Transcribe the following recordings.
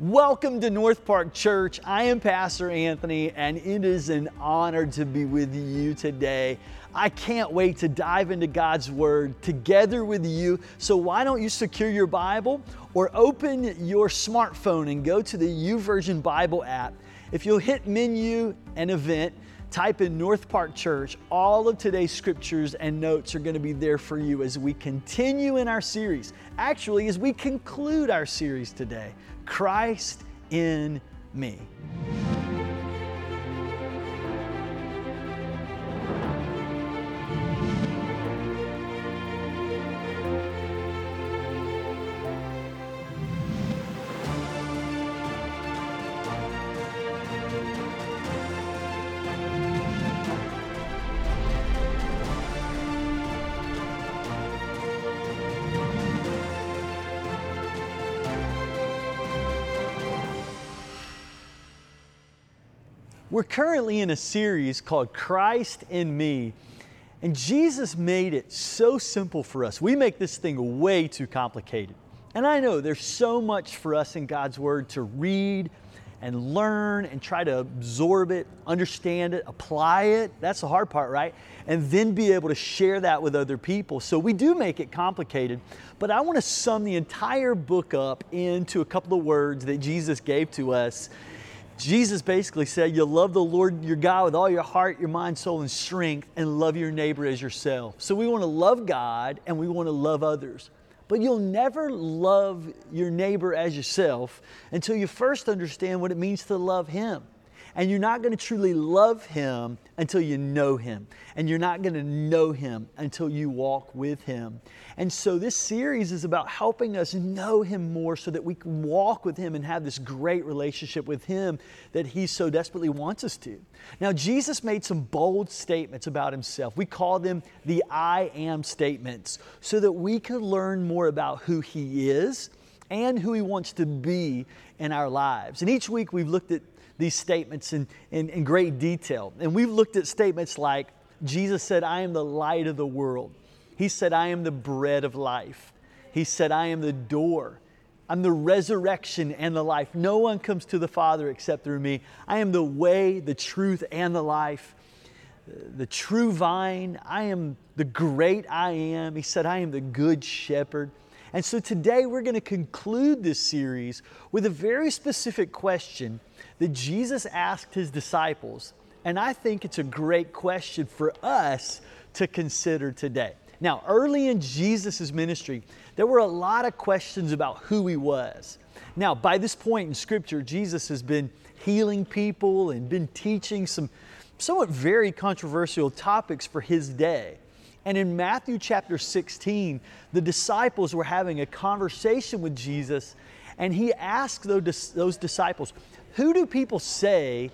Welcome to North Park Church. I am Pastor Anthony, and it is an honor to be with you today. I can't wait to dive into God's Word together with you. So why don't you secure your Bible or open your smartphone and go to the YouVersion Bible app. If you'll hit Menu and Event, type in North Park Church. All of today's scriptures and notes are going to be there for you as we continue in our series. Actually, as we conclude our series today, Christ in Me. We're currently in a series called Christ in Me, and Jesus made it so simple for us. We make this thing way too complicated. And I know there's so much for us in God's Word to read and learn and try to absorb it, understand it, apply it. That's the hard part, right? And then be able to share that with other people. So we do make it complicated, but I want to sum the entire book up into a couple of words that Jesus gave to us. Jesus basically said, you love the Lord your God with all your heart, your mind, soul, and strength, and love your neighbor as yourself. So we want to love God and we want to love others. But you'll never love your neighbor as yourself until you first understand what it means to love Him. And you're not going to truly love Him until you know Him. And you're not going to know Him until you walk with Him. And so this series is about helping us know Him more so that we can walk with Him and have this great relationship with Him that He so desperately wants us to. Now, Jesus made some bold statements about Himself. We call them the I Am statements so that we could learn more about who He is and who He wants to be in our lives. And each week we've looked at these statements in great detail. And we've looked at statements like, Jesus said, I am the light of the world. He said, I am the bread of life. He said, I am the door. I'm the resurrection and the life. No one comes to the Father except through me. I am the way, the truth, and the life. The true vine. I am the great I am. He said, I am the good shepherd. And so today we're going to conclude this series with a very specific question that Jesus asked His disciples. And I think it's a great question for us to consider today. Now, early in Jesus' ministry, there were a lot of questions about who He was. Now, by this point in Scripture, Jesus has been healing people and been teaching some somewhat very controversial topics for His day. And in Matthew chapter 16, the disciples were having a conversation with Jesus, and He asked those disciples, who do people say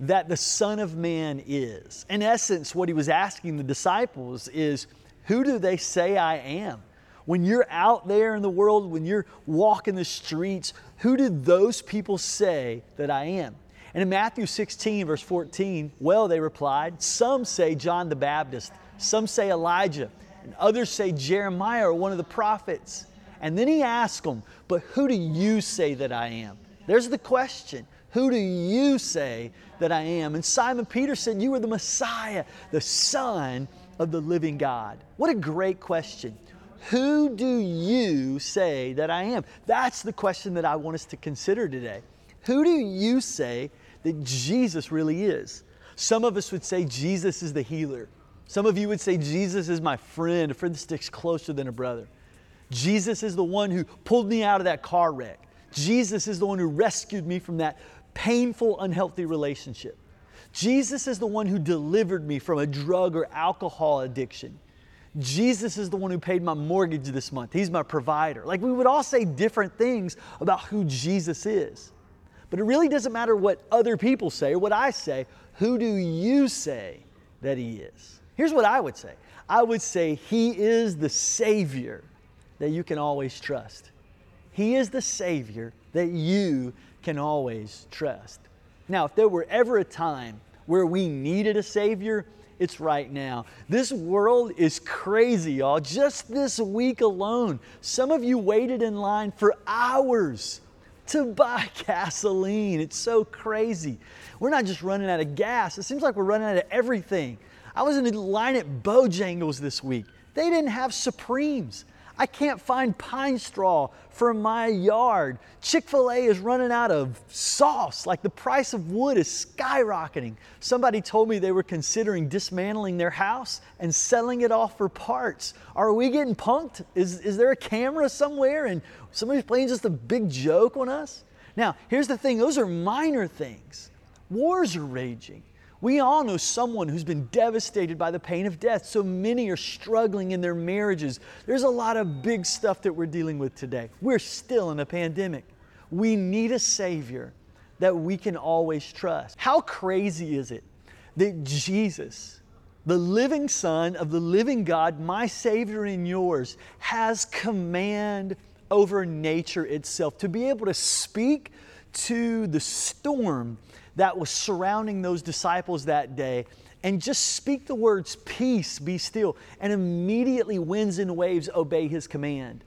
that the Son of Man is? In essence, what He was asking the disciples is, who do they say I am? When you're out there in the world, when you're walking the streets, who do those people say that I am? And in Matthew 16, verse 14, well, they replied, some say John the Baptist. Some say Elijah, and others say Jeremiah or one of the prophets. And then He asked them, but who do you say that I am? There's the question. Who do you say that I am? And Simon Peter said, you are the Messiah, the Son of the living God. What a great question. Who do you say that I am? That's the question that I want us to consider today. Who do you say that Jesus really is? Some of us would say Jesus is the healer. Some of you would say, Jesus is my friend, a friend that sticks closer than a brother. Jesus is the one who pulled me out of that car wreck. Jesus is the one who rescued me from that painful, unhealthy relationship. Jesus is the one who delivered me from a drug or alcohol addiction. Jesus is the one who paid my mortgage this month. He's my provider. Like, we would all say different things about who Jesus is. But it really doesn't matter what other people say or what I say. Who do you say that He is? Here's what I would say. I would say He is the Savior that you can always trust. He is the Savior that you can always trust. Now, if there were ever a time where we needed a Savior, it's right now. This world is crazy, y'all. Just this week alone, some of you waited in line for hours to buy gasoline. It's so crazy. We're not just running out of gas. It seems like we're running out of everything. I was in a line at Bojangles this week. They didn't have Supremes. I can't find pine straw for my yard. Chick-fil-A is running out of sauce. Like the price of wood is skyrocketing. Somebody told me they were considering dismantling their house and selling it off for parts. Are we getting punked? Is there a camera somewhere and somebody's playing just a big joke on us? Now, here's the thing. Those are minor things. Wars are raging. We all know someone who's been devastated by the pain of death. So many are struggling in their marriages. There's a lot of big stuff that we're dealing with today. We're still in a pandemic. We need a Savior that we can always trust. How crazy is it that Jesus, the living Son of the living God, my Savior and yours, has command over nature itself to be able to speak to the storm that was surrounding those disciples that day and just speak the words, peace, be still, and immediately winds and waves obey His command.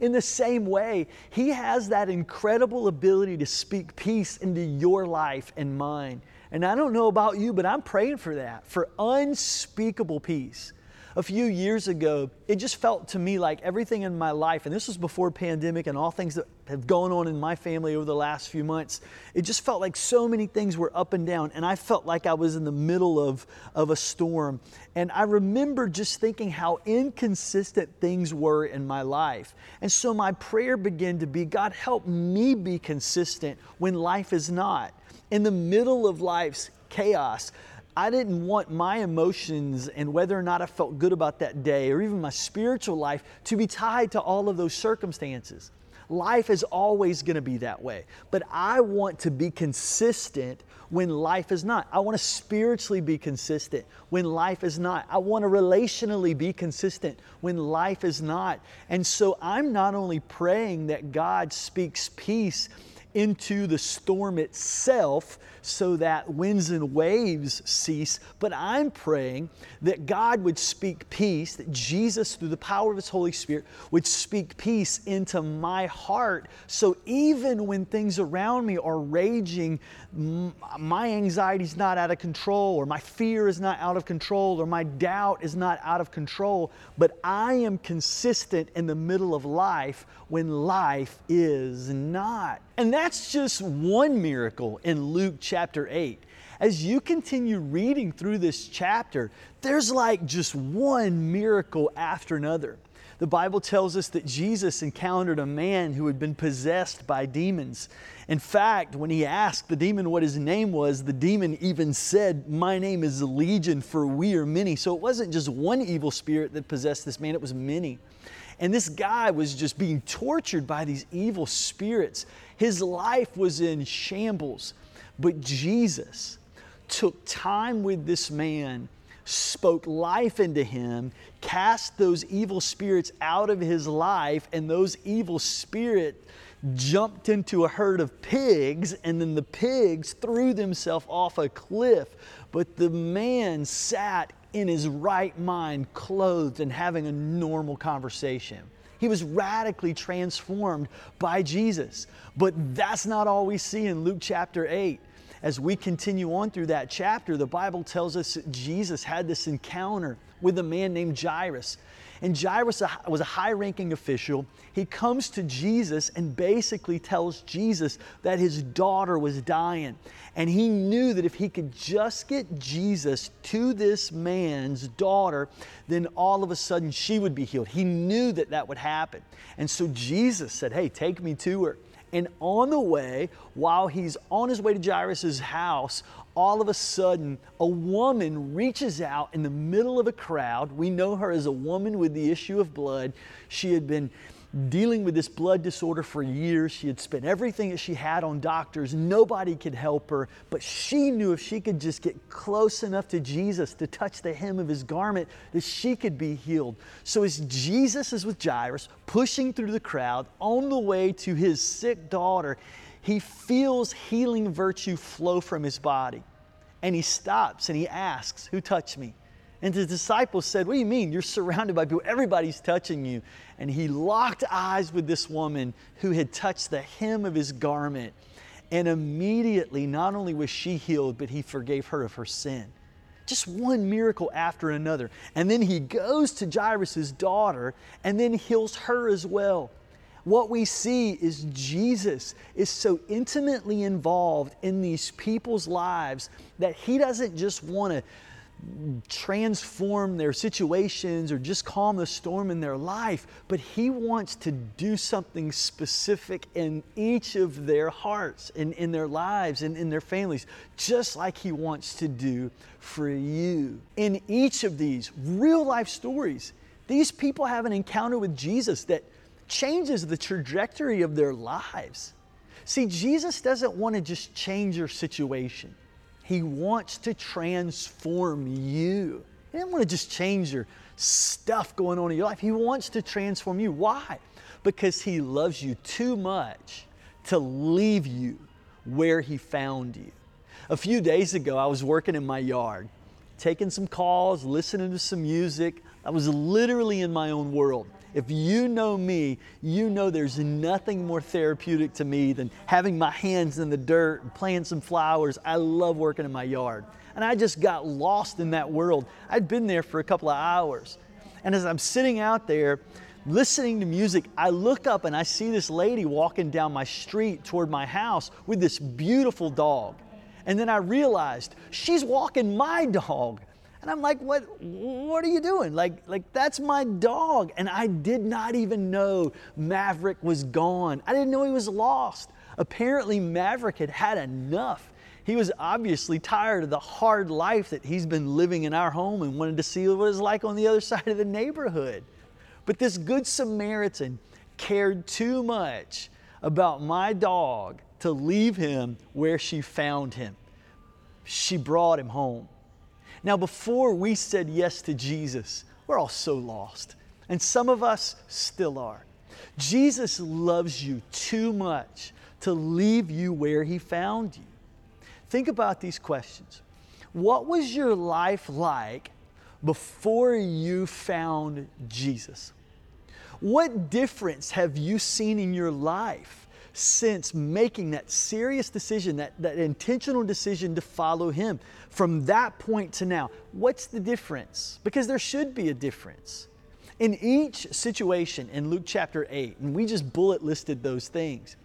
In the same way, He has that incredible ability to speak peace into your life and mine. And I don't know about you, but I'm praying for that, for unspeakable peace. A few years ago, it just felt to me like everything in my life, and this was before pandemic and all things that have gone on in my family over the last few months, it just felt like so many things were up and down, and I felt like I was in the middle of a storm. And I remember just thinking how inconsistent things were in my life. And so my prayer began to be, God, help me be consistent when life is not. In the middle of life's chaos, I didn't want my emotions and whether or not I felt good about that day or even my spiritual life to be tied to all of those circumstances. Life is always going to be that way, but I want to be consistent when life is not. I want to spiritually be consistent when life is not. I want to relationally be consistent when life is not. And so I'm not only praying that God speaks peace into the storm itself so that winds and waves cease, but I'm praying that God would speak peace, that Jesus, through the power of His Holy Spirit, would speak peace into my heart. So even when things around me are raging, my anxiety is not out of control, or my fear is not out of control, or my doubt is not out of control, but I am consistent in the middle of life when life is not. And that's just one miracle in Luke chapter 8. As you continue reading through this chapter, there's like just one miracle after another. The Bible tells us that Jesus encountered a man who had been possessed by demons. In fact, when He asked the demon what his name was, the demon even said, "My name is Legion, for we are many." So it wasn't just one evil spirit that possessed this man, it was many. And this guy was just being tortured by these evil spirits. His life was in shambles. But Jesus took time with this man, spoke life into him, cast those evil spirits out of his life, and those evil spirits jumped into a herd of pigs, and then the pigs threw themselves off a cliff. But the man sat in his right mind, clothed and having a normal conversation. He was radically transformed by Jesus. But that's not all we see in Luke chapter 8. As we continue on through that chapter, the Bible tells us that Jesus had this encounter with a man named Jairus. And Jairus was a high-ranking official. He comes to Jesus and basically tells Jesus that his daughter was dying. And he knew that if he could just get Jesus to this man's daughter, then all of a sudden she would be healed. He knew that that would happen. And so Jesus said, "Hey, take me to her." And on the way, while he's on his way to Jairus' house, all of a sudden, a woman reaches out in the middle of a crowd. We know her as a woman with the issue of blood. She had been dealing with this blood disorder for years. She had spent everything that she had on doctors. Nobody could help her, but she knew if she could just get close enough to Jesus to touch the hem of His garment, that she could be healed. So as Jesus is with Jairus, pushing through the crowd on the way to his sick daughter, he feels healing virtue flow from his body. And he stops and he asks, "Who touched me?" And the disciples said, what do you mean? You're surrounded by people. Everybody's touching you. And he locked eyes with this woman who had touched the hem of his garment. And immediately, not only was she healed, but he forgave her of her sin. Just one miracle after another. And then he goes to Jairus' daughter and then heals her as well. What we see is Jesus is so intimately involved in these people's lives that he doesn't just want to transform their situations or just calm the storm in their life, but he wants to do something specific in each of their hearts and in their lives and in their families, just like he wants to do for you. In each of these real life stories, these people have an encounter with Jesus that changes the trajectory of their lives. See, Jesus doesn't want to just change your situation. He wants to transform you. He doesn't want to just change your stuff going on in your life. He wants to transform you. Why? Because he loves you too much to leave you where he found you. A few days ago, I was working in my yard, taking some calls, listening to some music. I was literally in my own world. If you know me, you know there's nothing more therapeutic to me than having my hands in the dirt and planting some flowers. I love working in my yard. And I just got lost in that world. I'd been there for a couple of hours. And as I'm sitting out there listening to music, I look up and I see this lady walking down my street toward my house with this beautiful dog. And then I realized she's walking my dog. And I'm like, what are you doing? Like that's my dog. And I did not even know Maverick was gone. I didn't know he was lost. Apparently Maverick had had enough. He was obviously tired of the hard life that he's been living in our home and wanted to see what it's like on the other side of the neighborhood. But this Good Samaritan cared too much about my dog to leave him where she found him. She brought him home. Now, before we said yes to Jesus, we're all so lost. And some of us still are. Jesus loves you too much to leave you where he found you. Think about these questions. What was your life like before you found Jesus? What difference have you seen in your life since making that serious decision, that intentional decision to follow him from that point to now? What's the difference? Because there should be a difference. In each situation in Luke chapter 8, and we just bullet listed those things,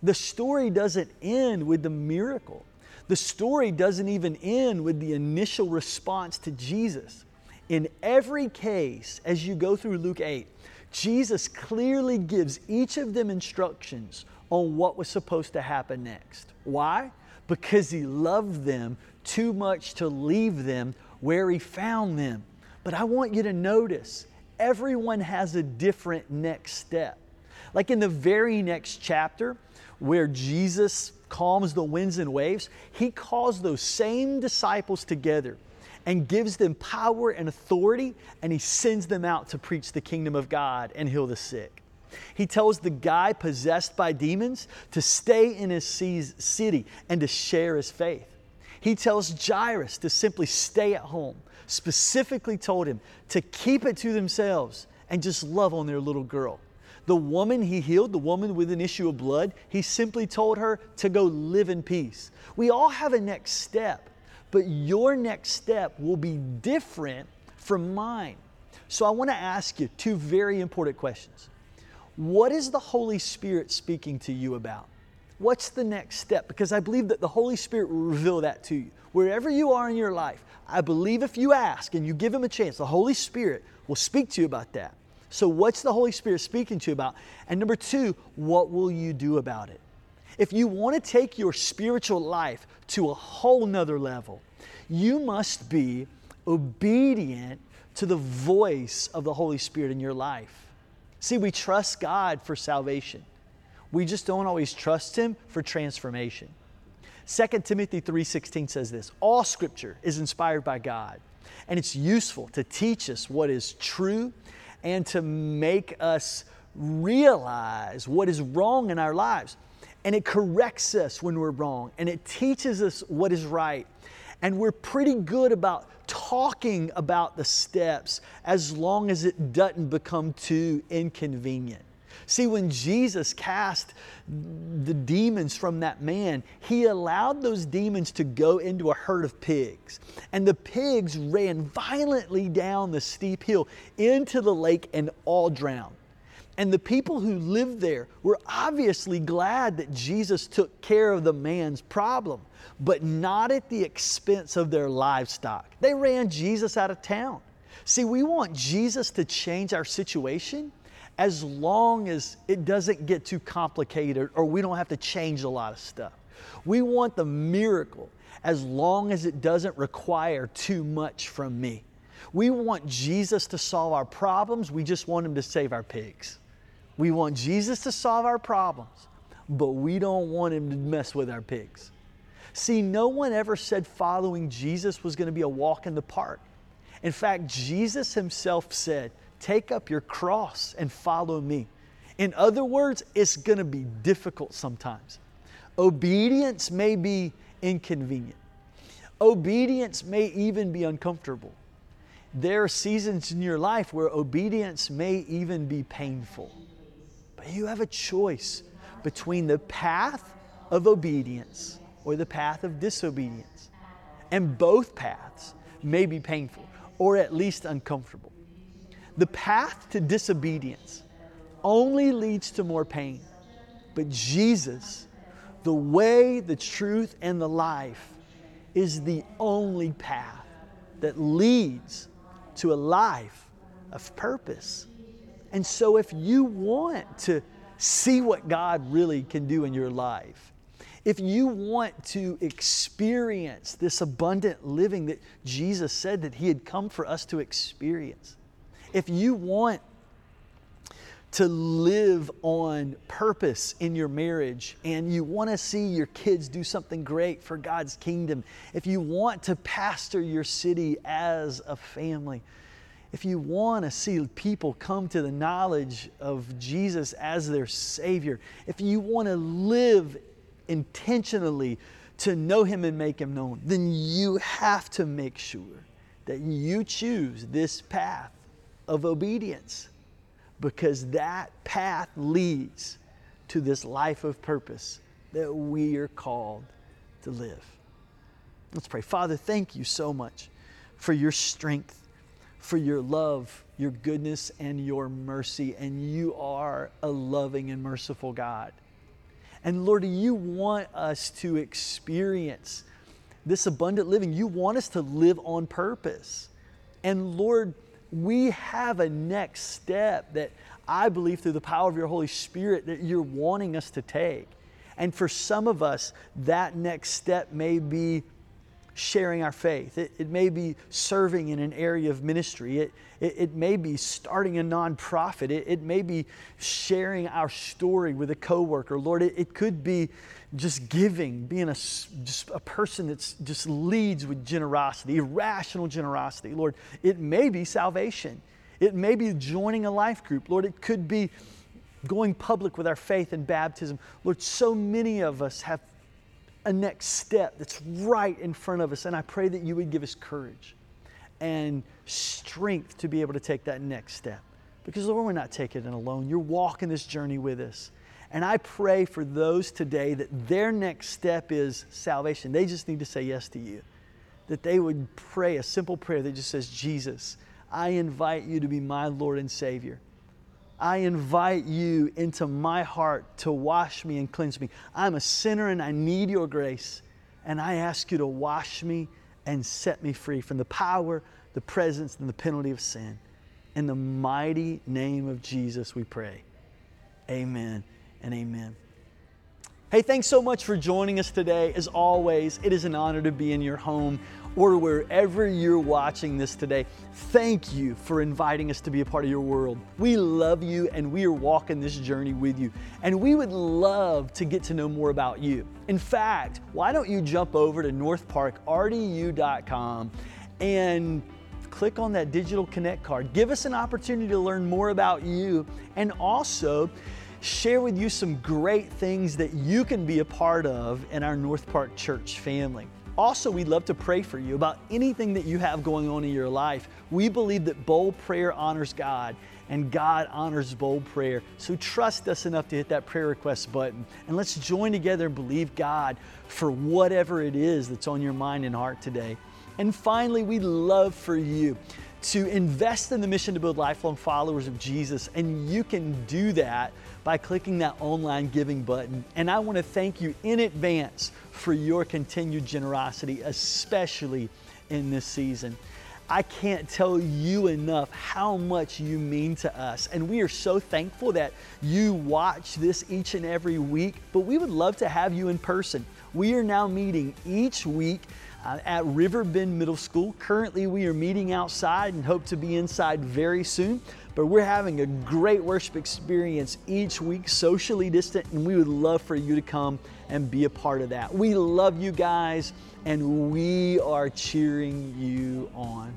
the story doesn't end with the miracle. The story doesn't even end with the initial response to Jesus. In every case, as you go through Luke 8, Jesus clearly gives each of them instructions on what was supposed to happen next. Why? Because he loved them too much to leave them where he found them. But I want you to notice, everyone has a different next step. Like in the very next chapter, where Jesus calms the winds and waves, he calls those same disciples together and gives them power and authority, and he sends them out to preach the kingdom of God and heal the sick. He tells the guy possessed by demons to stay in his city and to share his faith. He tells Jairus to simply stay at home, specifically told him to keep it to themselves and just love on their little girl. The woman he healed, the woman with an issue of blood, he simply told her to go live in peace. We all have a next step. But your next step will be different from mine. So I want to ask you two very important questions. What is the Holy Spirit speaking to you about? What's the next step? Because I believe that the Holy Spirit will reveal that to you. Wherever you are in your life, I believe if you ask and you give him a chance, the Holy Spirit will speak to you about that. So what's the Holy Spirit speaking to you about? And number two, what will you do about it? If you want to take your spiritual life to a whole nother level, you must be obedient to the voice of the Holy Spirit in your life. See, we trust God for salvation. We just don't always trust him for transformation. 2 Timothy 3:16 says this, all scripture is inspired by God, and it's useful to teach us what is true and to make us realize what is wrong in our lives. And it corrects us when we're wrong, and it teaches us what is right, And we're pretty good about talking about the steps as long as it doesn't become too inconvenient. See, when Jesus cast the demons from that man, he allowed those demons to go into a herd of pigs. And the pigs ran violently down the steep hill into the lake and all drowned. And the people who lived there were obviously glad that Jesus took care of the man's problem, but not at the expense of their livestock. They ran Jesus out of town. See, we want Jesus to change our situation as long as it doesn't get too complicated or we don't have to change a lot of stuff. We want the miracle as long as it doesn't require too much from me. We want Jesus to solve our problems. We just want Him to save our pigs. We want Jesus to solve our problems, but we don't want Him to mess with our pigs. See, no one ever said following Jesus was going to be a walk in the park. In fact, Jesus Himself said, "Take up your cross and follow me." In other words, it's going to be difficult sometimes. Obedience may be inconvenient. Obedience may even be uncomfortable. There are seasons in your life where obedience may even be painful. But you have a choice between the path of obedience or the path of disobedience. And both paths may be painful or at least uncomfortable. The path to disobedience only leads to more pain. But Jesus, the way, the truth, and the life, is the only path that leads to a life of purpose. And so if you want to see what God really can do in your life, if you want to experience this abundant living that Jesus said that He had come for us to experience, if you want to live on purpose in your marriage and you want to see your kids do something great for God's kingdom, if you want to pastor your city as a family, if you want to see people come to the knowledge of Jesus as their Savior, if you want to live intentionally to know Him and make Him known, then you have to make sure that you choose this path of obedience, because that path leads to this life of purpose that we are called to live. Let's pray. Father, thank you so much for your strength, for your love, your goodness, and your mercy. And you are a loving and merciful God. And Lord, you want us to experience this abundant living. You want us to live on purpose. And Lord, we have a next step that I believe through the power of your Holy Spirit that you're wanting us to take. And for some of us, that next step may be sharing our faith. It may be serving in an area of ministry. It may be starting a nonprofit. It may be sharing our story with a coworker. Lord, it could be just giving, being just a person that just leads with generosity, irrational generosity. Lord, it may be salvation. It may be joining a life group. Lord, it could be going public with our faith and baptism. Lord, so many of us have a next step that's right in front of us. And I pray that you would give us courage and strength to be able to take that next step. Because Lord, we're not taking it alone. You're walking this journey with us. And I pray for those today that their next step is salvation. They just need to say yes to you. That they would pray a simple prayer that just says, Jesus, I invite you to be my Lord and Savior. I invite you into my heart to wash me and cleanse me. I'm a sinner and I need your grace. And I ask you to wash me and set me free from the power, the presence, and the penalty of sin. In the mighty name of Jesus we pray. Amen and amen. Hey, thanks so much for joining us today. As always, it is an honor to be in your home or wherever you're watching this today. Thank you for inviting us to be a part of your world. We love you and we are walking this journey with you. And we would love to get to know more about you. In fact, why don't you jump over to NorthParkRDU.com and click on that digital connect card. Give us an opportunity to learn more about you and also share with you some great things that you can be a part of in our North Park Church family. Also, we'd love to pray for you about anything that you have going on in your life. We believe that bold prayer honors God, and God honors bold prayer. So trust us enough to hit that prayer request button, and let's join together and believe God for whatever it is that's on your mind and heart today. And finally, we'd love for you to invest in the mission to build lifelong followers of Jesus, and you can do that by clicking that online giving button. And I want to thank you in advance for your continued generosity, especially in this season. I can't tell you enough how much you mean to us, and we are so thankful that you watch this each and every week, but we would love to have you in person. We are now meeting each week at River Bend Middle School. Currently, we are meeting outside and hope to be inside very soon, but we're having a great worship experience each week, socially distant, and we would love for you to come and be a part of that. We love you guys, and we are cheering you on.